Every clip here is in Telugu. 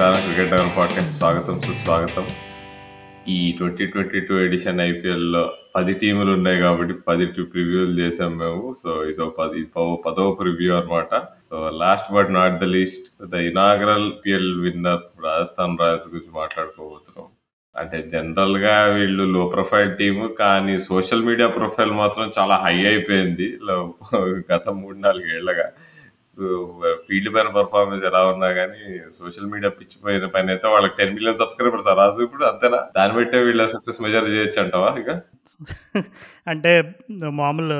నమస్కారం, క్రికెట్ నగర్ పాడ్కాస్ట్ స్వాగతం, సుస్వాగతం. ఈ 2022 ఎడిషన్ ఐపీఎల్లో 10 టీములు ఉన్నాయి కాబట్టి 10 ప్రివ్యూలు చేసాం మేము. సో ఇదో పదో ప్రివ్యూ అనమాట. So last but not the least, the inaugural IPL winner Rajasthan Royals గురించి మాట్లాడుకోబోతున్నాం. అంటే జనరల్గా వీళ్ళు లో ప్రొఫైల్ టీము, కానీ సోషల్ మీడియా ప్రొఫైల్ మాత్రం చాలా హై అయిపోయింది గత 3-4 ఏళ్ళగా. ఫీల్డ్ పైన పర్ఫార్మెన్స్ ఎలా ఉన్నా కానీ సోషల్ మీడియా పిచ్చి పోయిన పైన అయితే వాళ్ళకి 10 మిలియన్ సబ్స్క్రైబర్స్ రాజు ఇప్పుడు, అంతేనా? దాన్ని బట్టే వీళ్ళ సక్సెస్ మెజర్ చేయొచ్చు అంటావా? ఇక అంటే మామూలు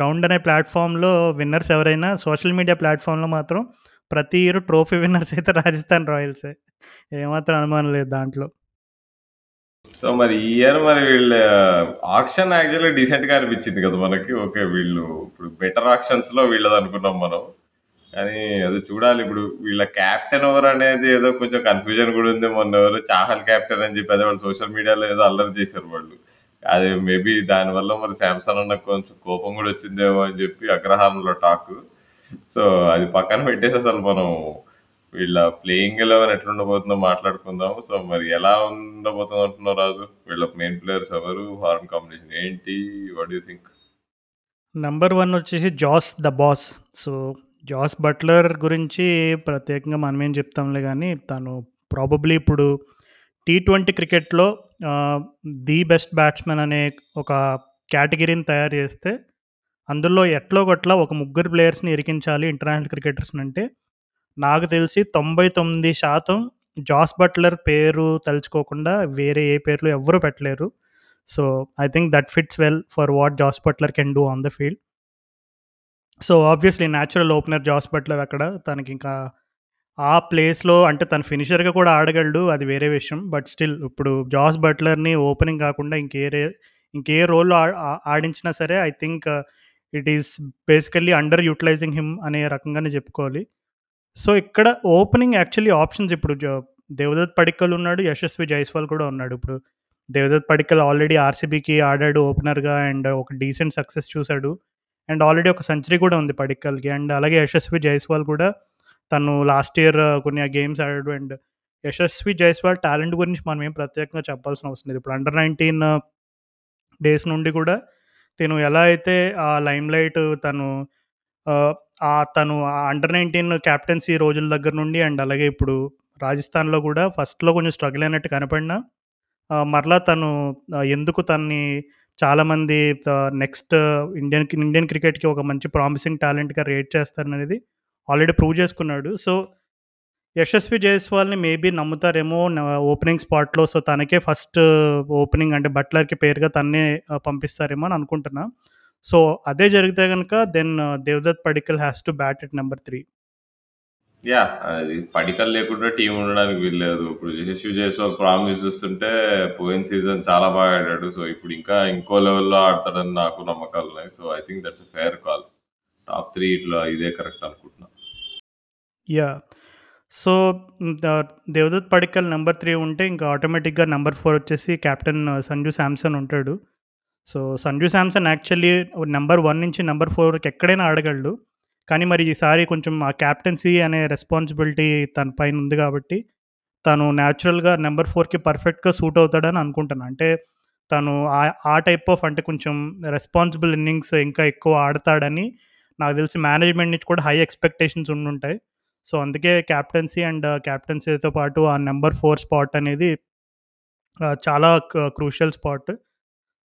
గ్రౌండ్ అనే ప్లాట్ఫామ్లో విన్నర్స్ ఎవరైనా, సోషల్ మీడియా ప్లాట్ఫామ్లో మాత్రం ప్రతి ఇయర్ ట్రోఫీ విన్నర్స్ అయితే రాజస్థాన్ రాయల్సే, ఏమాత్రం అనుమానం లేదు దాంట్లో. సో మరి ఈ ఇయర్ మరి వీళ్ళ ఆక్షన్ యాక్చువల్లీ డీసెంట్గా అనిపించింది కదా మనకి. ఓకే, వీళ్ళు ఇప్పుడు బెటర్ ఆక్షన్స్లో వీళ్ళది అనుకున్నాం మనం, కానీ అది చూడాలి. ఇప్పుడు వీళ్ళ క్యాప్టెన్ ఎవరు అనేది ఏదో కొంచెం కన్ఫ్యూజన్ కూడా ఉంది. మొన్న ఎవరు చాహల్ క్యాప్టెన్ అని చెప్పి అదే వాళ్ళు సోషల్ మీడియాలో ఏదో అల్లరి చేశారు వాళ్ళు. అదే మేబీ దానివల్ల మరి శాంసన్ అన్న కొంచెం కోపం కూడా వచ్చిందేమో అని చెప్పి అగ్రహారంలో టాక్. సో అది పక్కన పెట్టేసి అసలు మనం వీళ్ళ ప్లేయింగ్ ఎలెవెన్ ఎట్లా ఉండబోతుందో మాట్లాడుకుందాము. సో మరి ఎలా ఉండబోతుందో అంటున్నావు రాజు, వీళ్ళ మెయిన్ ప్లేయర్స్ ఎవరు, హార్న్ కాంబినేషన్ ఏంటి, వాట్ యూ థింక్? నంబర్ 1 వచ్చేసి Jos the boss. So Jos Buttler గురించి ప్రత్యేకంగా మనమేం చెప్తాంలే, కానీ తను ప్రాబబ్లీ ఇప్పుడు T20 క్రికెట్లో ది బెస్ట్ బ్యాట్స్మెన్ అనే ఒక కేటగిరీని తయారు చేస్తే అందులో ఎట్లో గట్లా ఒక 3 ప్లేయర్స్ని ఇరికించాలి ఇంటర్నేషనల్ క్రికెటర్స్ని. అంటే నాకు తెలిసి 99% జాస్ బట్లర్ పేరు తలుచుకోకుండా వేరే ఏ పేర్లు ఎవ్వరూ పెట్టలేరు. So I think that fits well for what Jos Buttler can do on the field. So obviously natural opener Jos Buttler, అక్కడ తనకి ఇంకా ఆ ప్లేస్లో, అంటే తను ఫినిషర్గా కూడా ఆడగలడు అది వేరే విషయం, బట్ స్టిల్ ఇప్పుడు జాస్ బట్లర్ని ఓపెనింగ్ కాకుండా ఇంకే రోల్లో ఆడించినా సరే I think it is basically under utilising him అనే రకంగానే చెప్పుకోవాలి. సో ఇక్కడ ఓపెనింగ్ యాక్చువల్లీ ఆప్షన్స్ ఇప్పుడు దేవదత్ పడిక్కల్ ఉన్నాడు, యశస్వి జైస్వాల్ కూడా ఉన్నాడు. ఇప్పుడు దేవదత్ పడిక్కల్ ఆల్రెడీ RCBకి ఆడాడు ఓపెనర్గా, అండ్ ఒక డీసెంట్ సక్సెస్ చూశాడు, అండ్ ఆల్రెడీ ఒక సెంచరీ కూడా ఉంది పడిక్కల్కి. అండ్ అలాగే యశస్వి జైస్వాల్ కూడా తను లాస్ట్ ఇయర్ కొన్ని గేమ్స్ ఆడాడు. అండ్ యశస్వి జైస్వాల్ టాలెంట్ గురించి మనం ఏం ప్రత్యేకంగా చెప్పాల్సిన అవసరం లేదు. ఇప్పుడు అండర్ 19 డేస్ నుండి కూడా తను ఎలా అయితే ఆ లైమ్లైట్ తను అండర్ 19 క్యాప్టెన్సీ రోజుల దగ్గర నుండి, అండ్ అలాగే ఇప్పుడు రాజస్థాన్లో కూడా ఫస్ట్లో కొంచెం స్ట్రగుల్ అయినట్టు కనపడినా మరలా తను ఎందుకు తనని చాలామంది నెక్స్ట్ ఇండియన్ క్రికెట్కి ఒక మంచి ప్రామిసింగ్ టాలెంట్గా రేట్ చేస్తారనేది ఆల్రెడీ ప్రూవ్ చేసుకున్నాడు. సో యశస్వి జైస్వాల్ని మేబీ నమ్ముతారేమో ఓపెనింగ్ స్పాట్లో, సో తనకే ఫస్ట్ ఓపెనింగ్ అంటే బట్లర్కి పేరుగా తన్నే పంపిస్తారేమో అని అనుకుంటున్నా. సో అదే జరిగితే కనుక then Devdutt Padikkal has to bat at number 3. Yeah, అది పడికల్ లేకుండా టీం ఉండడానికి వీల్లేదు. ఇప్పుడు యశస్వి జైస్వాల్ ప్రామిస్ చూస్తుంటే పోయిన సీజన్ చాలా బాగా ఆడాడు, సో ఇప్పుడు ఇంకా ఇంకో లెవెల్లో ఆడతాడని నాకు నమ్మకాలు ఉన్నాయి. So I think that's a fair call. Top 3 ఇట్లా ఇదే కరెక్ట్ అనుకుంటున్నా. Yeah, so Devdutt Padikkal number 3 ఉంటే ఇంకా ఆటోమేటిక్గా నెంబర్ 4 వచ్చేసి కెప్టెన్ సంజు శాంసన్ ఉంటాడు. So Sanju Samson actually number 1 నుంచి నెంబర్ 4కి ఎక్కడైనా ఆడగలడు, కానీ మరి ఈసారి కొంచెం ఆ క్యాప్టెన్సీ అనే రెస్పాన్సిబిలిటీ తన పైన ఉంది కాబట్టి తను న్యాచురల్గా నెంబర్ 4కి పర్ఫెక్ట్గా సూట్ అవుతాడని అనుకుంటున్నాను. అంటే తను ఆ టైప్ ఆఫ్, అంటే కొంచెం రెస్పాన్సిబుల్ ఇన్నింగ్స్ ఇంకా ఎక్కువ ఆడతాడని నాకు తెలిసి మేనేజ్మెంట్ నుంచి కూడా హై ఎక్స్పెక్టేషన్స్ ఉండుంటాయి. సో అందుకే క్యాప్టెన్సీ అండ్ క్యాప్టెన్సీతో పాటు ఆ నెంబర్ 4 స్పాట్ అనేది చాలా క్రూషియల్ స్పాట్.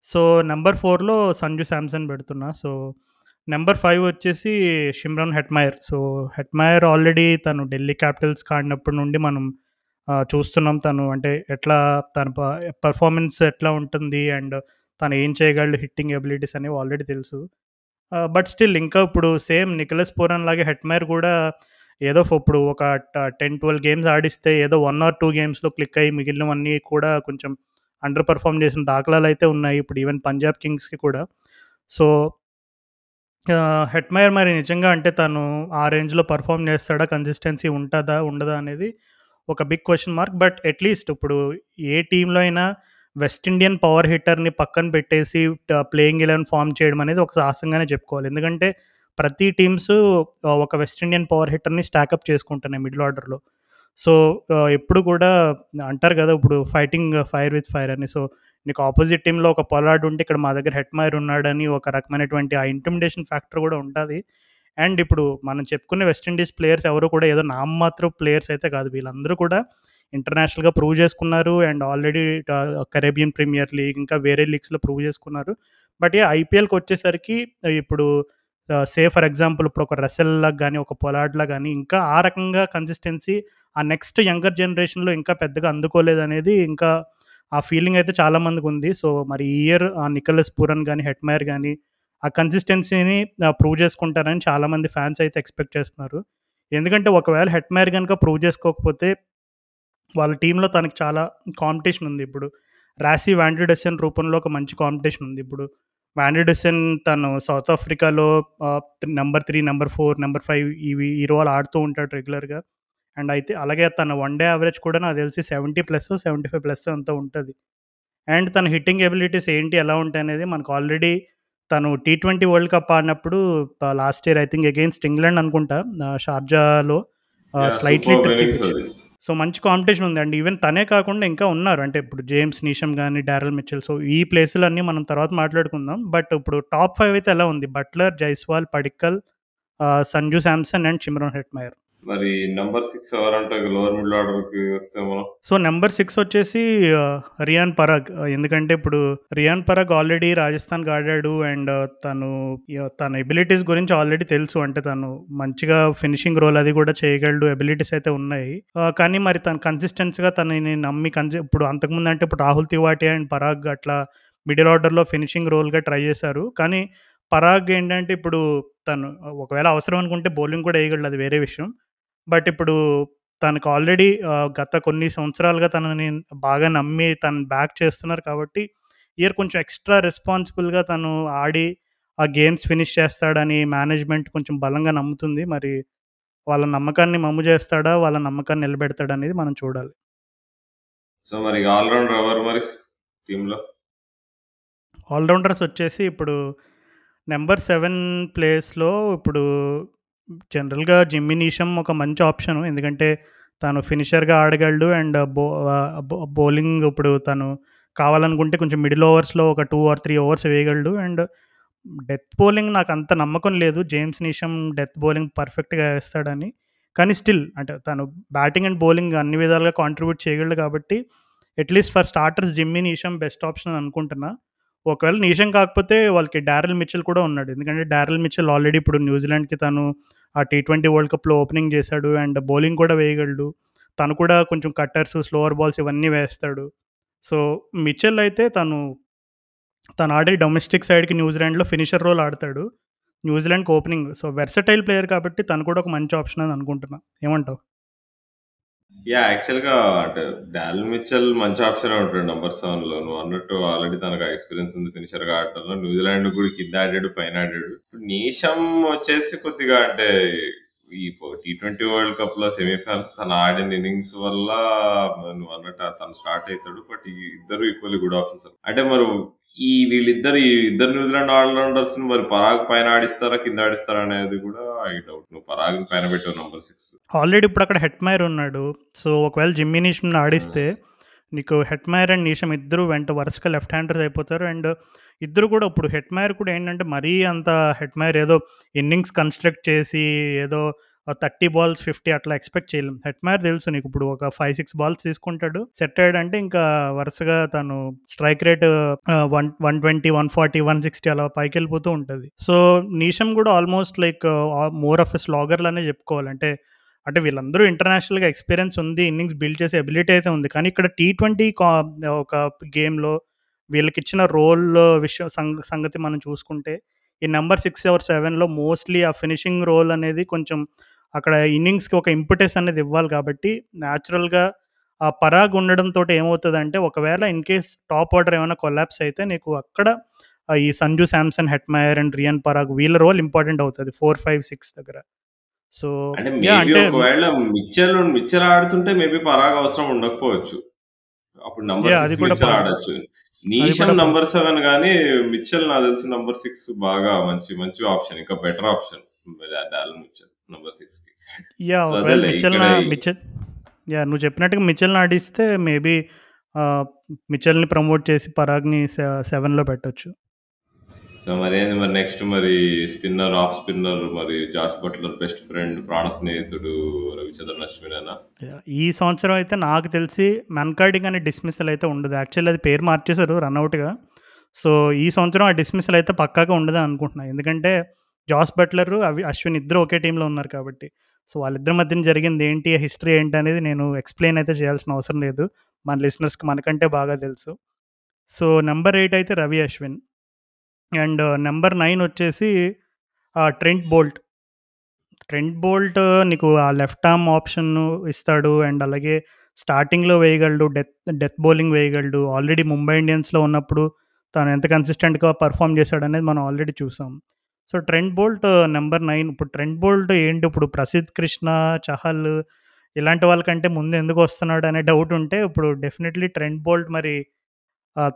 సో నెంబర్ 4లో సంజు శాంసన్ పెడుతున్నా. సో నెంబర్ 5 వచ్చేసి Shimron Hetmyer. So Hetmyer already తను ఢిల్లీ క్యాపిటల్స్ ఆడినప్పటి నుండి మనం చూస్తున్నాం తను అంటే ఎట్లా తన పర్ఫార్మెన్స్ ఎట్లా ఉంటుంది అండ్ తను ఏం చేయగలడు, హిట్టింగ్ ఎబిలిటీస్ అనేవి ఆల్రెడీ తెలుసు. బట్ స్టిల్ ఇంకా ఇప్పుడు సేమ్ నికోలస్ పూరన్ లాగే హెట్మయర్ కూడా ఏదో ఇప్పుడు ఒక 10-12 గేమ్స్ ఆడిస్తే ఏదో 1 or 2 గేమ్స్లో క్లిక్ అయ్యి మిగిలినవన్నీ కూడా కొంచెం అండర్ పర్ఫామ్ చేసిన దాఖలాలు అయితే ఉన్నాయి ఇప్పుడు ఈవెన్ పంజాబ్ కింగ్స్కి కూడా. సో హెట్మయర్ మరి నిజంగా అంటే తను ఆ రేంజ్లో పర్ఫామ్ చేస్తాడా, కన్సిస్టెన్సీ ఉంటుందా ఉండదా అనేది ఒక big question mark. But at least ఇప్పుడు ఏ టీంలో అయినా వెస్ట్ ఇండియన్ పవర్ హిట్టర్ని పక్కన పెట్టేసి ప్లేయింగ్ 11 ఫామ్ చేయడం అనేది ఒక సాహసంగానే చెప్పుకోవాలి. ఎందుకంటే ప్రతి టీమ్స్ ఒక వెస్ట్ ఇండియన్ పవర్ హిట్టర్ని స్టాకప్ చేసుకుంటున్నాయి మిడిల్ ఆర్డర్లో. సో ఎప్పుడు కూడా అంటారు కదా ఇప్పుడు ఫైటింగ్ ఫైర్ విత్ ఫైర్ అని. సో నీకు ఆపోజిట్ టీంలో ఒక పొలాడ్ ఉంటే ఇక్కడ మా దగ్గర హెట్మయర్ ఉన్నాడని ఒక రకమైనటువంటి ఆ ఇంటిమిడేషన్ ఫ్యాక్టర్ కూడా ఉంటుంది. అండ్ ఇప్పుడు మనం చెప్పుకునే వెస్టిండీస్ ప్లేయర్స్ ఎవరు కూడా ఏదో నామమాత్రం ప్లేయర్స్ అయితే కాదు, వీళ్ళందరూ కూడా ఇంటర్నేషనల్గా ప్రూవ్ చేసుకున్నారు and already Caribbean premier league ఇంకా వేరే లీగ్స్లో ప్రూవ్ చేసుకున్నారు. బట్ ఈ ఐపీఎల్కి వచ్చేసరికి ఇప్పుడు సే ఫర్ ఎగ్జాంపుల్ ఇప్పుడు ఒక రసెల్లా కానీ ఒక పొలాడ్లా కానీ ఇంకా ఆ రకంగా కన్సిస్టెన్సీ ఆ నెక్స్ట్ యంగర్ జనరేషన్లో ఇంకా పెద్దగా అందుకోలేదు అనేది ఇంకా ఆ ఫీలింగ్ అయితే చాలామందికి ఉంది. సో మరి ఈ ఇయర్ ఆ నికోలస్ పూరన్ కానీ హెట్మయర్ కానీ ఆ కన్సిస్టెన్సీని ప్రూవ్ చేసుకుంటారని చాలామంది ఫ్యాన్స్ అయితే ఎక్స్పెక్ట్ చేస్తున్నారు. ఎందుకంటే ఒకవేళ హెట్మయర్ కనుక ప్రూవ్ చేసుకోకపోతే వాళ్ళ టీంలో తనకు చాలా కాంపిటీషన్ ఉంది. ఇప్పుడు రాసి వాన్ డెర్ డసెన్ రూపంలో ఒక మంచి కాంపిటీషన్ ఉంది. ఇప్పుడు వాన్ డెర్ డసెన్ తను సౌత్ ఆఫ్రికాలో నెంబర్ 3, నెంబర్ 4, నెంబర్ 5 ఈ రోల్ ఆడుతూ ఉంటాడు రెగ్యులర్గా. అండ్ అయితే అలాగే తన వన్ డే యావరేజ్ కూడా నాకు తెలిసి 70+, 75+ అంతా ఉంటుంది. అండ్ తన హిట్టింగ్ ఎబిలిటీస్ ఏంటి ఎలా ఉంటాయి అనేది మనకు ఆల్రెడీ తను T20 వరల్డ్ కప్ ఆడినప్పుడు last year I think against England అనుకుంటా షార్జాలో స్లైట్లీ ట్రిక్. సో మంచి కాంపిటీషన్ ఉంది. అండ్ ఈవెన్ తనే కాకుండా ఇంకా ఉన్నారు, అంటే ఇప్పుడు జేమ్స్ నీషమ్ కానీ డారెల్ మిచెల్. సో ఈ ప్లేసులన్నీ మనం తర్వాత మాట్లాడుకుందాం. బట్ ఇప్పుడు top 5 అయితే ఎలా ఉంది? Buttler, Jaiswal, Padikkal, Sanju Samson and Shimron Hetmyer. మరి నెంబర్ 6 ఎవరంటే, సో నెంబర్ 6 వచ్చేసి రియాన్ పరాగ్. ఎందుకంటే ఇప్పుడు రియాన్ పరాగ్ ఆల్రెడీ రాజస్థాన్కి ఆడాడు అండ్ తన ఎబిలిటీస్ గురించి ఆల్రెడీ తెలుసు, అంటే తను మంచిగా ఫినిషింగ్ రోల్ అది కూడా చేయగలడు, ఎబిలిటీస్ అయితే ఉన్నాయి. కానీ మరి తను కన్సిస్టెన్సీగా తనని నమ్మి ఇప్పుడు అంతకుముందు అంటే ఇప్పుడు రాహుల్ తివాటి అండ్ పరాగ్ అట్లా మిడిల్ ఆర్డర్లో ఫినిషింగ్ రోల్గా ట్రై చేశారు. కానీ పరాగ్ ఏంటంటే ఇప్పుడు తను ఒకవేళ అవసరం అనుకుంటే బౌలింగ్ కూడా వేయగలడు, అది వేరే విషయం. బట్ ఇప్పుడు తనకు ఆల్రెడీ గత కొన్ని సంవత్సరాలుగా తనని బాగా నమ్మి తను బ్యాక్ చేస్తున్నారు కాబట్టి ఇయర్ కొంచెం ఎక్స్ట్రా రెస్పాన్సిబుల్గా తను ఆడి ఆ గేమ్స్ ఫినిష్ చేస్తాడని మేనేజ్మెంట్ కొంచెం బలంగా నమ్ముతుంది. మరి వాళ్ళ నమ్మకాన్ని మమ్ము చేస్తాడా, వాళ్ళ నమ్మకాన్ని నిలబెడతాడా అనేది మనం చూడాలి. సో మరి ఆల్రౌండర్ ఎవరు మరి టీంలో? ఆల్రౌండర్స్ వచ్చేసి ఇప్పుడు నెంబర్ 7 ప్లేస్లో ఇప్పుడు జనరల్గా జిమ్మీ నీషమ్ ఒక మంచి ఆప్షన్. ఎందుకంటే తను ఫినిషర్గా ఆడగలడు అండ్ బౌలింగ్ ఇప్పుడు తను కావాలనుకుంటే కొంచెం మిడిల్ ఓవర్స్లో ఒక 2 or 3 overs వేయగలడు. అండ్ డెత్ బౌలింగ్ నాకు అంత నమ్మకం లేదు జేమ్స్ నీషమ్ డెత్ బౌలింగ్ పర్ఫెక్ట్గా వేస్తాడని. కానీ స్టిల్ అంటే తను బ్యాటింగ్ అండ్ బౌలింగ్ అన్ని విధాలుగా కాంట్రిబ్యూట్ చేయగలడు కాబట్టి at least for starters Jimmy Neesham best option అనుకుంటున్నా. ఒకవేళ నీషం కాకపోతే వాళ్ళకి డారెల్ మిచెల్ కూడా ఉన్నాడు. ఎందుకంటే డారెల్ మిచెల్ ఆల్రెడీ ఇప్పుడు న్యూజిలాండ్కి తను ఆ T20 వరల్డ్ కప్లో ఓపెనింగ్ చేశాడు అండ్ బౌలింగ్ కూడా వేయగలడు. తను కూడా కొంచెం కట్టర్స్, స్లోవర్ బాల్స్ ఇవన్నీ వేస్తాడు. సో మిచెల్ అయితే తను ఆడే డొమెస్టిక్ సైడ్కి న్యూజిలాండ్లో ఫినిషర్ రోల్ ఆడతాడు, న్యూజిలాండ్కి ఓపెనింగ్. సో వెర్సటైల్ ప్లేయర్ కాబట్టి తను కూడా ఒక మంచి ఆప్షన్ అని అనుకుంటున్నా. ఏమంటావు? యా, యాక్చువల్గా అంటే డారెల్ మిచెల్ మంచి ఆప్షన్ ఉంటాడు నెంబర్ 7లో. నువ్వు అన్నట్టు ఆల్రెడీ తనకు ఎక్స్పీరియన్స్ ఉంది ఫినిషర్గా ఆడటంలో. న్యూజిలాండ్ కూడా కింద ఆడాడు, పైన ఆడాడు. నీషమ్ వచ్చేసి కొద్దిగా అంటే ఈ T20 వరల్డ్ కప్లో సెమీఫైనల్ తను ఆడిన ఇన్నింగ్స్ వల్ల నువ్వు అన్నట్టు తను స్టార్ట్ అవుతాడు. బట్ ఈ ఇద్దరు ఈక్వల్లీ గుడ్ ఆప్షన్స్. అంటే మరి ఈ ఇద్దరు న్యూజిలాండ్ ఆల్రౌండర్స్ మరి పరాగ్ పైన ఆడిస్తారా కింద ఆడిస్తారా అనేది కూడా ఐ డౌట్. నువ్వు పరాగ్ పైన పెట్టావు నెంబర్ 6. ఆల్రెడీ ఇప్పుడు అక్కడ హెట్మయర్ ఉన్నాడు. సో ఒకవేళ జిమ్మీ నీషమ్ ఆడిస్తే నీకు హెట్మయర్ అండ్ నీషమ్ ఇద్దరు వెంట వరుసగా లెఫ్ట్ హ్యాండర్స్ అయిపోతారు. అండ్ ఇద్దరు కూడా ఇప్పుడు హెట్మయర్ కూడా ఏంటంటే మరీ అంత హెట్మయర్ ఏదో ఇన్నింగ్స్ కన్స్ట్రక్ట్ చేసి ఏదో 30 balls 50 అట్లా ఎక్స్పెక్ట్ చేయలేం. హెట్మయర్ తెలుసు నీకు ఇప్పుడు ఒక 5-6 balls తీసుకుంటాడు, సెట్ అయ్యాడంటే ఇంకా వరుసగా తను స్ట్రైక్ రేట్ 120, 140, 160 అలా పైకి వెళ్ళిపోతూ ఉంటుంది. సో నీషమ్ కూడా almost like more of a స్లాగర్లు అనే చెప్పుకోవాలంటే అంటే వీళ్ళందరూ ఇంటర్నేషనల్గా ఎక్స్పీరియన్స్ ఉంది, ఇన్నింగ్స్ బిల్డ్ చేసే ఎబిలిటీ అయితే ఉంది. కానీ ఇక్కడ T20 ఒక గేమ్లో వీళ్ళకి ఇచ్చిన రోల్ విషయం సంగతి మనం చూసుకుంటే ఈ నెంబర్ 6 or 7లో మోస్ట్లీ ఆ ఫినిషింగ్ రోల్ అనేది కొంచెం అక్కడ ఇన్నింగ్స్కి ఒక ఇంపటెన్స్ అనేది ఇవ్వాలి కాబట్టి న్యాచురల్గా ఆ పరాగ్ ఉండడంతో ఏమవుతుందంటే ఒకవేళ ఇన్ కేస్ టాప్ ఆర్డర్ ఏమైనా కొలాప్స్ అయితే నీకు అక్కడ ఈ సంజు శాంసన్, హెట్మయర్ అండ్ రియాన్ పరాగ్ వీళ్ళ రోల్ ఇంపార్టెంట్ అవుతుంది 4, 5, 6 దగ్గర. సో అంటే ఒకవేళ మిచెల్ ఆడుతుంటే మేబీ పరాగ్ అవసరం ఉండకపోవచ్చు, అప్పుడు నెంబర్ 6 ఆడొచ్చు. నీషమ్ నెంబర్ 7 కానీ మిచెల్ నాకు తెలిసి నెంబర్ 6 బాగా మంచి ఆప్షన్, ఇంకా బెటర్ ఆప్షన్ మిచెల్ నెంబర్ 6 కి. యా, నువ్వు చెప్పినట్టుగా మిచెల్ని ఆడిస్తే మేబీ మిచెల్ని ప్రమోట్ చేసి పరాగ్ని 7లో పెట్టొచ్చు. సో మరి నెక్స్ట్ మరి స్పిన్నర్, ఆఫ్ స్పిన్నర్ మరి జాస్ బట్లర్ బెస్ట్ ఫ్రెండ్, ప్రాణ స్నేహితుడు రవిచంద్రన్ అశ్విన్. ఈ సంవత్సరం అయితే నాకు తెలిసి మన్కార్డింగ్ అనే డిస్మిసల్ అయితే ఉండదు. యాక్చువల్లీ అది పేరు మార్చేశారు రన్అట్గా. సో ఈ సంవత్సరం ఆ డిస్మిసల్ అయితే పక్కాగా ఉండదని అనుకుంటున్నాను. ఎందుకంటే జాస్ బట్లర్, అశ్విన్ ఇద్దరు ఒకే టీంలో ఉన్నారు కాబట్టి. సో వాళ్ళిద్దరి మధ్యన జరిగింది ఏంటి, హిస్టరీ ఏంటి అనేది నేను ఎక్స్ప్లెయిన్ అయితే చేయాల్సిన అవసరం లేదు, మన లిసనర్స్కి మనకంటే బాగా తెలుసు. సో నెంబర్ 8 అయితే రవి అశ్విన్, అండ్ నెంబర్ 9 వచ్చేసి ట్రెంట్ బోల్ట్. ట్రెంట్ బోల్ట్ నీకు ఆ లెఫ్ట్ ఆర్మ్ ఆప్షన్ ఇస్తాడు, అండ్ అలాగే స్టార్టింగ్లో వేయగలడు, డెత్ బౌలింగ్ వేయగలడు. ఆల్రెడీ ముంబై ఇండియన్స్లో ఉన్నప్పుడు తను ఎంత కన్సిస్టెంట్గా పర్ఫామ్ చేశాడు అనేది మనం ఆల్రెడీ చూసాం. So Trent Boult number 9. ఇప్పుడు ట్రెంట్ బోల్ట్ ఏంటి, ఇప్పుడు ప్రసిద్ధ్ కృష్ణ, చహల్ ఇలాంటి వాళ్ళకంటే ముందు ఎందుకు వస్తున్నాడు అనే డౌట్ ఉంటే, ఇప్పుడు డెఫినెట్లీ ట్రెంట్ బోల్ట్ మరి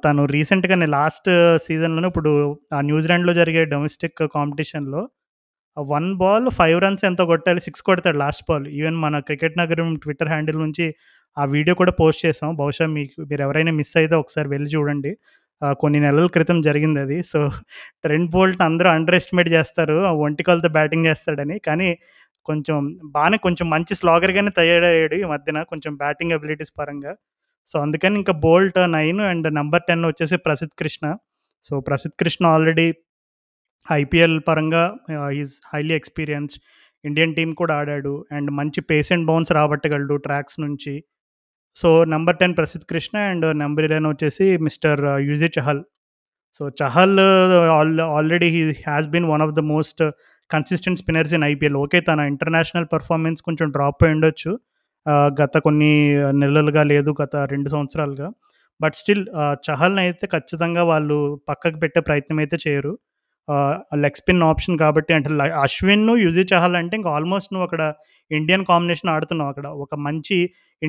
తను రీసెంట్గానే లాస్ట్ సీజన్లోనే ఇప్పుడు ఆ న్యూజిలాండ్లో జరిగే డొమెస్టిక్ కాంపిటీషన్లో 1 ball 5 runs ఎంతో కొట్టాలి, 6 కొడతాడు లాస్ట్ బాల్. ఈవెన్ మన క్రికెట్ నగరం ట్విట్టర్ హ్యాండిల్ నుంచి ఆ వీడియో కూడా పోస్ట్ చేసాం, బహుశా మీరు ఎవరైనా మిస్ అయితే ఒకసారి వెళ్ళి చూడండి, కొన్ని నెలల క్రితం జరిగింది అది. సో ట్రెంట్ బోల్ట్ అందరూ అండర్ ఎస్టిమేట్ చేస్తారు, ఒంటికాలతో బ్యాటింగ్ చేస్తాడని, కానీ కొంచెం మంచి స్లాగర్గానే తయారయ్యాడు ఈ మధ్యన, కొంచెం బ్యాటింగ్ అబిలిటీస్ పరంగా. సో అందుకని ఇంకా బోల్ట్ 9, అండ్ నెంబర్ 10 వచ్చేసి Prasidh Krishna. So Prasidh Krishna already IPL పరంగా is highly experienced, Indian team కూడా ఆడాడు, అండ్ మంచి పేస్ అండ్ బౌన్స్ రాబట్టగలడు ట్రాక్స్ నుంచి. So number 10 Prasidh Krishna, and number 11 వచ్చేసి mister Yuzi Chahal. So Chahal already he has been one of the most consistent spinners in IPL. Okay, తన ఇంటర్నేషనల్ పర్ఫార్మెన్స్ కొంచెం డ్రాప్ అయి ఉండొచ్చు గత కొన్ని నెలలుగా, లేదు గత 2 సంవత్సరాలుగా, బట్ స్టిల్ చహల్ని అయితే ఖచ్చితంగా వాళ్ళు పక్కకు పెట్టే ప్రయత్నం అయితే చేయరు. లెగ్ స్పిన్ ఆప్షన్ కాబట్టి, అంటే అశ్విన్ యూజీ చహల్ అంటే ఇంకా ఆల్మోస్ట్ నువ్వు అక్కడ ఇండియన్ కాంబినేషన్ ఆడుతున్నావు, అక్కడ ఒక మంచి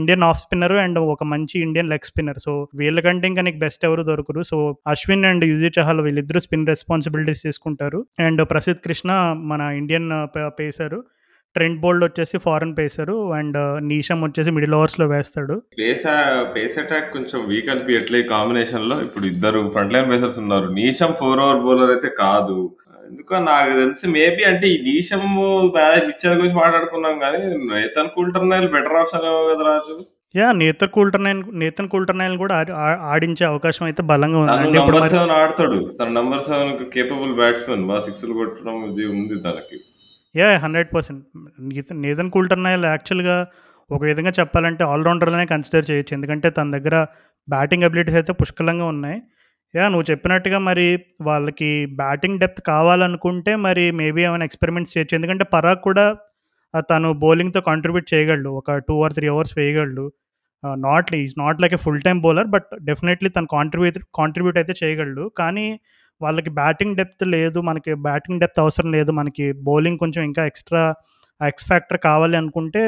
ఇండియన్ ఆఫ్ స్పిన్నరు అండ్ ఒక మంచి ఇండియన్ లెగ్ స్పిన్నర్. సో వీళ్ళకంటే ఇంకా నీకు బెస్ట్ ఎవరు దొరకరు. సో అశ్విన్ అండ్ యూజీ చహల్ వీళ్ళిద్దరూ స్పిన్ రెస్పాన్సిబిలిటీస్ తీసుకుంటారు, అండ్ ప్రసిద్ధ్ కృష్ణ మన ఇండియన్ పేసరు, ట్రెంట్ బోల్ట్ వచ్చేసి ఫారెన్ పేసరు, అండ్ నీషమ్ వచ్చేసి మిడిల్ ఓవర్స్లో వేస్తాడు. పేస్ అటాక్ కొంచెం వీక్ అనిపించట్లే కాంబినేషన్లో. ఇప్పుడు ఇద్దరు ఫ్రంట్ లైన్ పేసర్స్ ఉన్నారు. నీషమ్ 4 over బౌలర్ అయితే కాదు, ఎందుకో నాకు తెలిసి మేబీ అంటే ఈ నీషమ్ పిక్చర్ గురించి మాట్లాడుకున్నాం, కానీ నేతన్ కూల్టర్నైల్ బెటర్ ఆప్షన్ ఏమో కదా రాజు. యా, నేతన్ కూల్టర్నైల్ కూడా ఆడించే అవకాశం అయితే బలంగా ఉంది. ఆడతాడు తన నెంబర్ 7 కేపబుల్ బ్యాట్స్మెన్, బాగా 6 కొట్టడం ఉంది తనకి. యా, 100%. నేతన్ కూల్టర్నైల్ యాక్చువల్గా ఒక విధంగా చెప్పాలంటే ఆల్రౌండర్లోనే కన్సిడర్ చేయొచ్చు, ఎందుకంటే తన దగ్గర బ్యాటింగ్ అబిలిటీస్ అయితే పుష్కలంగా ఉన్నాయి. యా, నువ్వు చెప్పినట్టుగా మరి వాళ్ళకి బ్యాటింగ్ డెప్త్ కావాలనుకుంటే మరి మేబీ ఏమైనా ఎక్స్పెరిమెంట్స్ చేయొచ్చు, ఎందుకంటే పరాగ్ కూడా తను బౌలింగ్తో కాంట్రిబ్యూట్ చేయగలడు, ఒక 2 or 3 hours వేయగలడు. Is not like a full time bowler, but definitely తను కాంట్రిబ్యూట్ అయితే చేయగలడు. కానీ వాళ్ళకి బ్యాటింగ్ డెప్త్ లేదు, మనకి బ్యాటింగ్ డెప్త్ అవసరం లేదు, మనకి బౌలింగ్ కొంచెం ఇంకా ఎక్స్ ఫ్యాక్టర్ కావాలి అనుకుంటే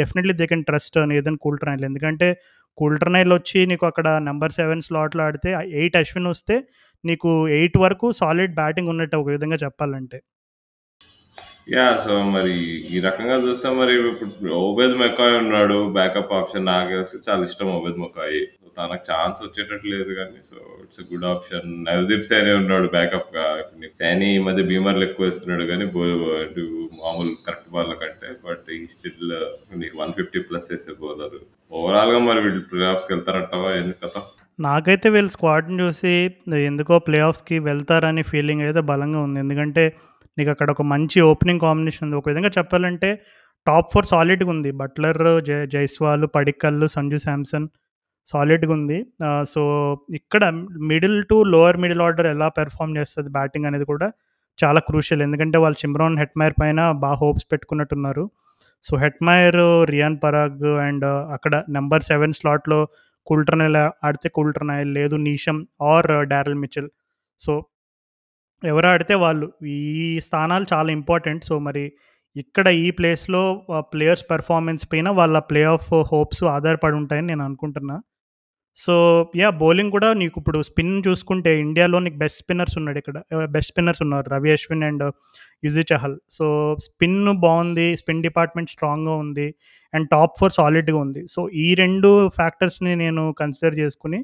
definitely they can trust Nathan Coulter Nile. ఎందుకంటే కూల్టర్నైల్ వచ్చి నీకు అక్కడ నెంబర్ 7 స్లాట్లో ఆడితే, 8 అశ్విన్ వస్తే నీకు 8 వరకు సాలిడ్ బ్యాటింగ్ ఉన్నట్టు ఒక విధంగా చెప్పాలంటే. యా, సో మరి ఈ రకంగా చూస్తాం. మరి ఇప్పుడు ఓబేద్ మెకాయ్ ఉన్నాడు బ్యాకప్ ఆప్షన్, నాకు చాలా ఇష్టం ఓబేద్ మెకాయ్, తనకు ఛాన్స్ వచ్చేటట్టు లేదు కానీ so it's good option. Navdeep Saini ఉన్నాడు బ్యాకప్ గా, సైని ఈ మధ్య బీమర్లు ఎక్కువ వేస్తున్నాడు కానీ మామూలు కరెక్ట్ బాల్ కంటే, బట్ ఈ స్టిల్ నీకు 150+ చేసే బౌలర్. ఓవరాల్ గా మరి వీళ్ళు ప్లే ఆఫ్స్కి వెళ్తారంటావా? ఎందుకు నాకైతే వీళ్ళు స్క్వాడ్ని చూసి ఎందుకో ప్లే ఆఫ్స్కి వెళ్తారని ఫీలింగ్ అయితే బలంగా ఉంది, ఎందుకంటే నీకు అక్కడ ఒక మంచి ఓపెనింగ్ కాంబినేషన్ ఉంది. ఒక విధంగా చెప్పాలంటే top 4 సాలిడ్గా ఉంది, బట్లర్, జైస్వాల్, పడిక్కల్, సంజు శాంసన్ సాలిడ్గా ఉంది. సో ఇక్కడ middle to lower middle order ఎలా పెర్ఫామ్ చేస్తుంది బ్యాటింగ్ అనేది కూడా చాలా క్రూషియల్, ఎందుకంటే వాళ్ళు షిమ్రాన్ హెట్మయర్ పైన బాగా హోప్స్ పెట్టుకున్నట్టున్నారు. So Hetmyer, Riyan Parag, and అక్కడ నెంబర్ 7 స్లాట్లో కూల్టర్నైల్ ఆడితే కూల్టర్నైల్, లేదు Neesham or Daryl Mitchell. So ఎవరు ఆడితే వాళ్ళు, ఈ స్థానాలు చాలా ఇంపార్టెంట్. సో మరి ఇక్కడ ఈ ప్లేస్లో ప్లేయర్స్ పెర్ఫార్మెన్స్ పైన వాళ్ళ ప్లే ఆఫ్ హోప్స్ ఆధారపడి ఉంటాయని నేను అనుకుంటున్నా. సో యా, బౌలింగ్ కూడా నీకు ఇప్పుడు స్పిన్ చూసుకుంటే ఇండియాలో నీకు బెస్ట్ స్పిన్నర్స్ ఉన్నారు Ravi Ashwin and Yuzi Chahal. So spin బాగుంది, స్పిన్ డిపార్ట్మెంట్ స్ట్రాంగ్గా ఉంది అండ్ టాప్ ఫోర్ సాలిడ్గా ఉంది. సో ఈ రెండు ఫ్యాక్టర్స్ని నేను కన్సిడర్ చేసుకుని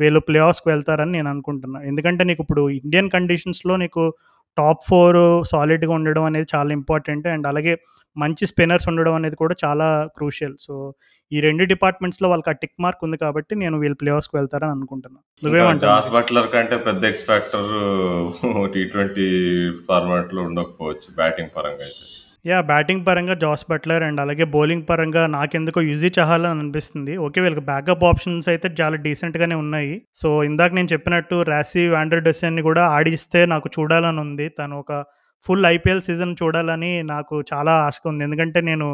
వీళ్ళు ప్లే ఆఫ్స్కి వెళ్తారని నేను అనుకుంటున్నాను. ఎందుకంటే నీకు ఇప్పుడు ఇండియన్ కండిషన్స్లో నీకు టాప్ ఫోర్ సాలిడ్గా ఉండడం అనేది చాలా ఇంపార్టెంట్ అండ్ అలాగే మంచి స్పిన్నర్స్ ఉండడం అనేది కూడా చాలా క్రూషియల్. సో ఈ రెండు డిపార్ట్మెంట్స్లో వాళ్ళకి ఆ టిక్ మార్క్ ఉంది కాబట్టి నేను వీళ్ళు ప్లే ఆఫ్స్కి వెళ్తారని అనుకుంటున్నాను. నువ్వేమంటావు? జాస్ బట్లర్ కంటే పెద్ద ఎక్స్ ఫ్యాక్టర్ T20 ఫార్మాట్లో ఉండకపోవచ్చు బ్యాటింగ్ పరంగా అయితే. యా, బ్యాటింగ్ పరంగా జాస్ బట్లర్ అండ్ అలాగే బౌలింగ్ పరంగా నాకెందుకో యూజీ చహాల్ అని అనిపిస్తుంది. ఓకే, వీళ్ళకి బ్యాకప్ ఆప్షన్స్ అయితే చాలా డీసెంట్గానే ఉన్నాయి. సో ఇందాక నేను చెప్పినట్టు రాసి వాండర్ డెసెన్ని కూడా ఆడిస్తే నాకు చూడాలని ఉంది. తను ఒక ఫుల్ IPL సీజన్ చూడాలని నాకు చాలా ఆశగా ఉంది. ఎందుకంటే నేను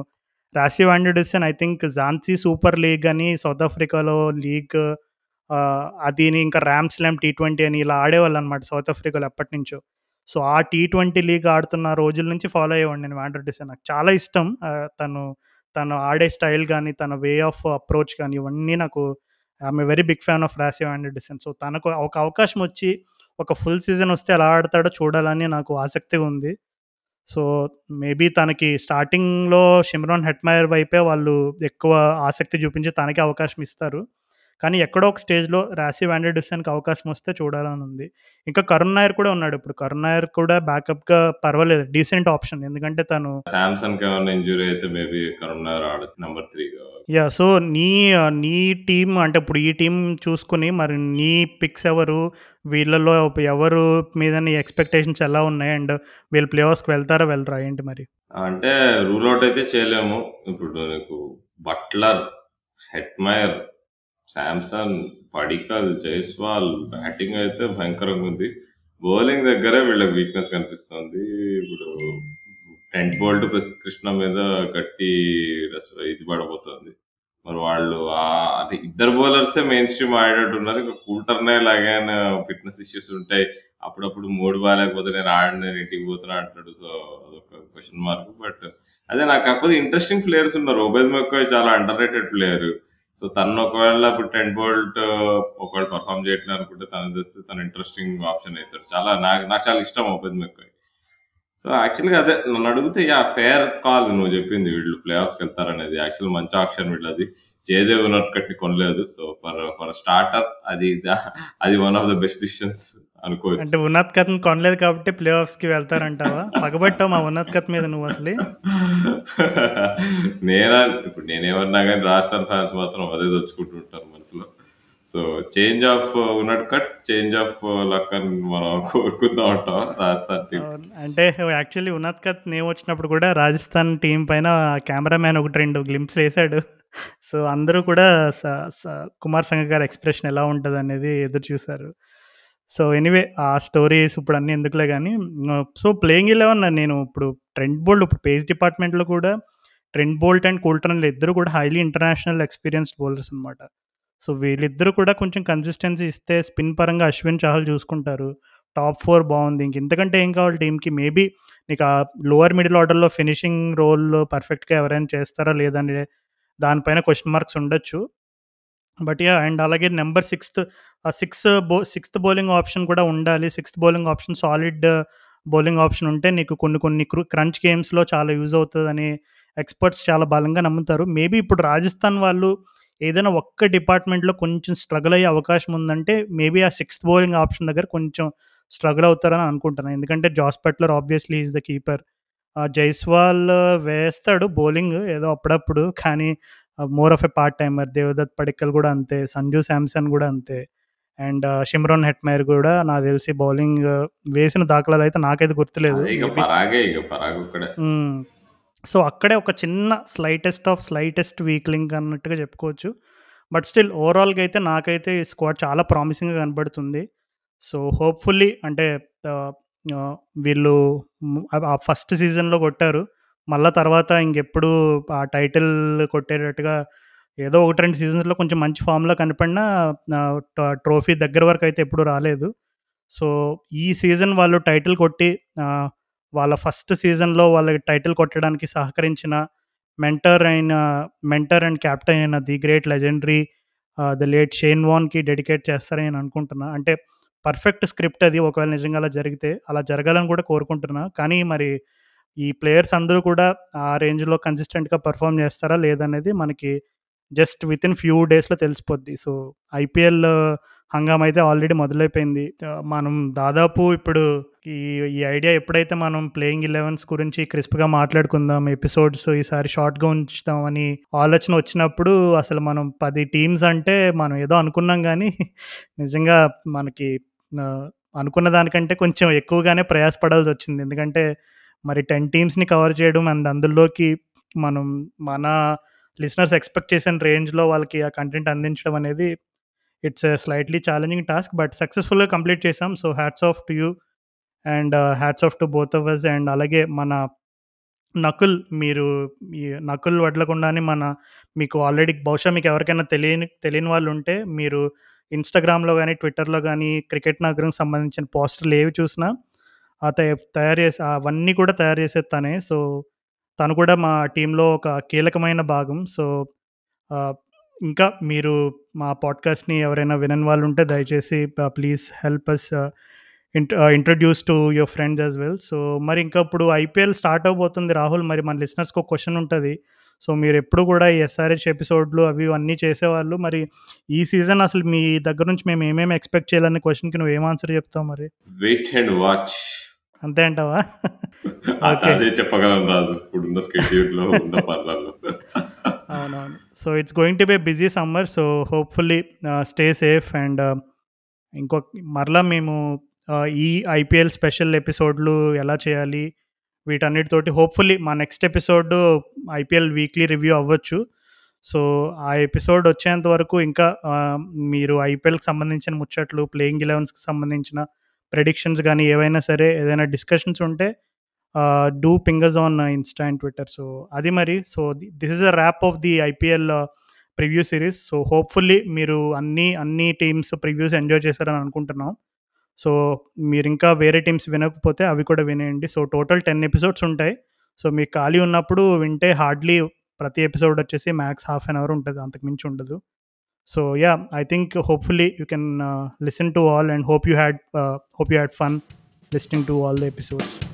Rassie van der Dussen I think Mzansi super league అని సౌత్ ఆఫ్రికాలో లీగ్ అది ఇంకా ర్యామ్ స్లామ్ T20 అని ఇలా ఆడేవాళ్ళు అనమాట సౌత్ ఆఫ్రికాలో ఎప్పటి నుంచో. సో ఆ T20 లీగ్ ఆడుతున్న రోజుల నుంచి ఫాలో అయ్యేవాడిని నేను వాండర్ డెసెన్. నాకు చాలా ఇష్టం తను ఆడే స్టైల్ కానీ తన వే ఆఫ్ అప్రోచ్ కానీ ఇవన్నీ నాకు. I'm a very big fan of Rassie van der Dussen. So తనకు ఒక అవకాశం వచ్చి ఒక ఫుల్ సీజన్ వస్తే ఎలా ఆడతాడో చూడాలని నాకు ఆసక్తిగా ఉంది. సో మేబీ తనకి స్టార్టింగ్లో షిమ్రాన్ హెట్మయర్ వైపే వాళ్ళు ఎక్కువ ఆసక్తి చూపించి తనకి అవకాశం ఇస్తారు. కానీ ఎక్కడో ఒక స్టేజ్లో రాసి వాండర్ డెసెన్కి అవకాశం వస్తే చూడాలని ఉంది. ఇంకా కరుణ్ నాయర్ కూడా ఉన్నాడు. ఇప్పుడు కరుణ్ నాయర్ కూడా బ్యాకప్గా పర్వాలేదు, డీసెంట్ ఆప్షన్. ఎందుకంటే తను శాంసన్కి ఏమైనా ఇంజురీ అయితే మేబీ కరుణ్ నాయర్ ఆడొచ్చు నెంబర్ 3గా. యా, సో నీ టీం అంటే ఇప్పుడు ఈ టీం చూసుకుని మరి నీ పిక్స్ ఎవరు, వీళ్ళలో ఎవరు మీద నీ ఎక్స్పెక్టేషన్స్ ఎలా ఉన్నాయి అండ్ వీళ్ళు ప్లే ఆఫ్స్కి వెళ్తారా వెళ్ళరా ఏంటి మరి? అంటే రూల్ అవుట్ అయితే చేయలేము. ఇప్పుడు నీకు Buttler, Hetmyer, Samson, Padikkal, Jaiswal batting అయితే భయంకరంగా ఉంది. బౌలింగ్ దగ్గరే వీళ్ళకి వీక్నెస్ కనిపిస్తుంది. ఇప్పుడు ట్రెంట్ బోల్ట్, ప్రసిద్ధ్ కృష్ణ మీద గట్టి ఇది పడబోతుంది. మరి వాళ్ళు అంటే ఇద్దరు బౌలర్సే మెయిన్ స్ట్రీమ్ ఆడేటట్టు ఉన్నారు. ఇంకా కూల్టర్నైల్ లాగానే ఫిట్నెస్ ఇష్యూస్ ఉంటాయి. అప్పుడప్పుడు మూడు బాగాలేకపోతే నేను ఇంటికి పోతున్నా అంటాడు. సో అదొక క్వశ్చన్ మార్క్. బట్ అదే నాకు కాకపోతే ఇంట్రెస్టింగ్ ప్లేయర్స్ ఉన్నారు. ఓబెద్ మెక్కాయ్ చాలా అండర్ రేటెడ్ ప్లేయర్. సో తను ఒకవేళ ఇప్పుడు ట్రెంట్ బోల్ట్ ఒకవేళ పర్ఫామ్ చేయట్లేదు అనుకుంటే తను తెస్తే తను ఇంట్రెస్టింగ్ ఆప్షన్ అవుతాడు. నాకు చాలా ఇష్టం ఓపెన్ మెక్కాయ్. సో యాక్చువల్గా అదే నన్ను అడిగితే యా ఫేర్ కాల్ నువ్వు చెప్పింది, వీళ్ళు ప్లే ఆఫ్స్కి వెళ్తారనేది యాక్చువల్ మంచి ఆప్షన్. వీళ్ళది జయదేవ్ నట్కట్ని కొనలేదు. సో ఫర్ స్టార్టర్ అది one of the best decisions అనుకోవచ్చు. అంటే ఉన్నత్ కథను కొనలేదు కాబట్టి ప్లే ఆఫ్స్కి వెళ్తారంటావా? పగబట్టావు మా ఉన్నత్ కథ మీద నువ్వు అసలు. ఇప్పుడు నేనేమన్నా కానీ రాజస్థాన్ ఫ్యాన్స్ మాత్రం అదే తెచ్చుకుంటుంటారు మనసులో. So change of Unadkat, change of luck అని మనం కోరుకుందాం అంటాం రాజస్థాన్ టీం. అంటే యాక్చువల్లీ ఉన్నత్ కత్ నేమ్ వచ్చినప్పుడు కూడా రాజస్థాన్ టీం పైన కెమెరామ్యాన్ ఒకటి రెండు గ్లింప్స్ వేసాడు. సో అందరూ కూడా కుమార్ సంగక్కర ఎక్స్ప్రెషన్ ఎలా ఉంటుంది అనేది ఎదురు చూశారు. సో ఎనీవే ఆ స్టోరీస్ ఇప్పుడు అన్నీ ఎందుకులే కానీ. సో ప్లేయింగ్ 11 నేను ఇప్పుడు ట్రెంట్ బోల్ట్, ఇప్పుడు పేస్ డిపార్ట్మెంట్లో కూడా ట్రెంట్ బోల్ట్ అండ్ కూల్టర్నైల్ ఇద్దరు కూడా హైలీ ఇంటర్నేషనల్ ఎక్స్పీరియన్స్డ్ బౌలర్స్ అనమాట. సో వీళ్ళిద్దరూ కూడా కొంచెం కన్సిస్టెన్సీ ఇస్తే స్పిన్ పరంగా అశ్విన్ చహల్ చూసుకుంటారు. టాప్ ఫోర్ బాగుంది, ఇంక ఇంతకంటే ఏం కావాలి టీంకి? మేబీ నీకు ఆ లోవర్ మిడిల్ ఆర్డర్లో ఫినిషింగ్ రోల్లో పర్ఫెక్ట్గా ఎవరైనా చేస్తారా లేదంటే దానిపైన క్వశ్చన్ మార్క్స్ ఉండొచ్చు. బట్ యా, అండ్ అలాగే నెంబర్ 6th బౌలింగ్ ఆప్షన్ కూడా ఉండాలి. 6th bowling option solid bowling option ఉంటే నీకు కొన్ని క్రంచ్ గేమ్స్లో చాలా యూజ్ అవుతుందని ఎక్స్పర్ట్స్ చాలా బలంగా నమ్ముతారు. మేబీ ఇప్పుడు రాజస్థాన్ వాళ్ళు ఏదైనా ఒక్క డిపార్ట్మెంట్లో కొంచెం స్ట్రగుల్ అయ్యే అవకాశం ఉందంటే మేబీ ఆ 6th బౌలింగ్ ఆప్షన్ దగ్గర కొంచెం స్ట్రగుల్ అవుతారని అనుకుంటున్నాను. ఎందుకంటే Jos Buttler obviously is the keeper. Jaiswal వేస్తాడు బౌలింగ్ ఏదో అప్పుడప్పుడు, కానీ more of a part timer. Devdutt Padikkal కూడా అంతే, సంజు శాంసన్ కూడా అంతే, అండ్ షిమ్రోన్ హెట్మయర్ కూడా నాకు తెలిసి బౌలింగ్ వేసిన దాఖలాలు అయితే నాకైతే గుర్తులేదు. సో అక్కడే ఒక చిన్న స్లైటెస్ట్ వీక్ లింక్ అన్నట్టుగా చెప్పుకోవచ్చు. బట్ స్టిల్ ఓవరాల్గా అయితే నాకైతే ఈ స్క్వాడ్ చాలా ప్రామిసింగ్గా కనబడుతుంది. సో హోప్ఫుల్లీ అంటే వీళ్ళు ఆ ఫస్ట్ సీజన్లో కొట్టారు, మళ్ళీ తర్వాత ఇంకెప్పుడు ఆ టైటిల్ కొట్టేటట్టుగా ఏదో 1-2 సీజన్స్లో కొంచెం మంచి ఫామ్లో కనపడినా ట్రోఫీ దగ్గర వరకు అయితే ఎప్పుడు రాలేదు. సో ఈ సీజన్ వాళ్ళు టైటిల్ కొట్టి వాళ్ళ ఫస్ట్ సీజన్లో వాళ్ళకి టైటిల్ కొట్టడానికి సహకరించిన మెంటర్ అండ్ కెప్టెన్ అయిన the great legendary the late Shane వాన్కి డెడికేట్ చేస్తారని నేను అనుకుంటున్నా. అంటే పర్ఫెక్ట్ స్క్రిప్ట్ అది, ఒకవేళ నిజంగా అలా జరిగితే అలా జరగాలని కూడా కోరుకుంటున్నా. కానీ మరి ఈ ప్లేయర్స్ అందరూ కూడా ఆ రేంజ్లో కన్సిస్టెంట్గా పర్ఫామ్ చేస్తారా లేదనేది మనకి జస్ట్ విత్ ఇన్ ఫ్యూ డేస్లో తెలిసిపోద్ది. సో ఐపీఎల్ హంగామా అయితే ఆల్రెడీ మొదలైపోయింది. మనం దాదాపు ఇప్పుడు ఈ ఐడియా ఎప్పుడైతే మనం ప్లేయింగ్ 11s గురించి క్రిస్ప్గా మాట్లాడుకుందాం, ఎపిసోడ్స్ ఈసారి షార్ట్గా ఉంచుదాం అని ఆలోచన వచ్చినప్పుడు అసలు మనం 10 teams అంటే మనం ఏదో అనుకున్నాం, కానీ నిజంగా మనకి అనుకున్న దానికంటే కొంచెం ఎక్కువగానే ప్రయాసపడాల్సి వచ్చింది. ఎందుకంటే మరి 10 teams కవర్ చేయడం అండ్ అందులోకి మనం మన లిసనర్స్ ఎక్స్పెక్ట్ చేసిన రేంజ్లో వాళ్ళకి ఆ కంటెంట్ అందించడం అనేది it's a slightly challenging task, but సక్సెస్ఫుల్గా కంప్లీట్ చేసాం. So hats off to you and hats off to both of us. And అలాగే మన నకుల్, మీరు ఈ నకుల్ వడ్లకుండానే మీకు ఆల్రెడీ బహుశా మీకు ఎవరికైనా తెలియని వాళ్ళు ఉంటే మీరు ఇన్స్టాగ్రామ్లో కానీ ట్విట్టర్లో కానీ క్రికెట్ నగరంకి సంబంధించిన పోస్టర్లు ఏవి చూసినా ఆ అవన్నీ కూడా తయారు చేసేది తనే. సో తను కూడా మా టీంలో ఒక కీలకమైన భాగం. సో ఇంకా మీరు మా పాడ్కాస్ట్ని ఎవరైనా వినని వాళ్ళు ఉంటే దయచేసి please help us introduce to your friends as well. So మరి ఇంకా ఇప్పుడు ఐపీఎల్ స్టార్ట్ అవబోతుంది రాహుల్, మరి మన లిసనర్స్కి ఒక క్వశ్చన్ ఉంటుంది. సో మీరు ఎప్పుడు కూడా ఈ SRH ఎపిసోడ్లు అవి అన్నీ చేసేవాళ్ళు, మరి ఈ సీజన్ అసలు మీ దగ్గర నుంచి మేము ఏమేమి ఎక్స్పెక్ట్ చేయాలనే క్వశ్చన్కి నువ్వు ఏం ఆన్సర్ చెప్తావు? మరి వెయిట్ అండ్ వాచ్ అంతే అంటావా? అదే చెప్పగలను రాజు ఇప్పుడున్న స్కెడ్యూల్లో ఉన్న పనులలో. అవునవును. So it's going to be busy summer. So hopefully stay safe. And మరలా మేము ఈ ఐపీఎల్ స్పెషల్ ఎపిసోడ్లు ఎలా చేయాలి వీటన్నిటితోటి హోప్ఫుల్లీ మా next episode IPL weekly review అవ్వచ్చు. సో ఆ ఎపిసోడ్ వచ్చేంత వరకు ఇంకా మీరు ఐపీఎల్కి సంబంధించిన ముచ్చట్లు, ప్లేయింగ్ 11sకి సంబంధించిన ప్రెడిక్షన్స్ కానీ ఏవైనా సరే ఏదైనా డిస్కషన్స్ ఉంటే do ping us on Insta and Twitter. So అది మరి. So this is a wrap of the IPL preview series. So hopefully మీరు అన్ని టీమ్స్ ప్రివ్యూస్ ఎంజాయ్ చేశారని అనుకుంటున్నాం. సో మీరు ఇంకా వేరే టీమ్స్ వినకపోతే అవి కూడా వినేయండి. సో టోటల్ 10 episodes ఉంటాయి. సో మీకు ఖాళీ ఉన్నప్పుడు వింటే హార్డ్లీ ప్రతి ఎపిసోడ్ వచ్చేసి మ్యాక్స్ హాఫ్ అన్ అవర్ ఉంటుంది, అంతకు మించి ఉండదు. So yeah, I think hopefully you can listen to all and hope you had fun listening to all the episodes.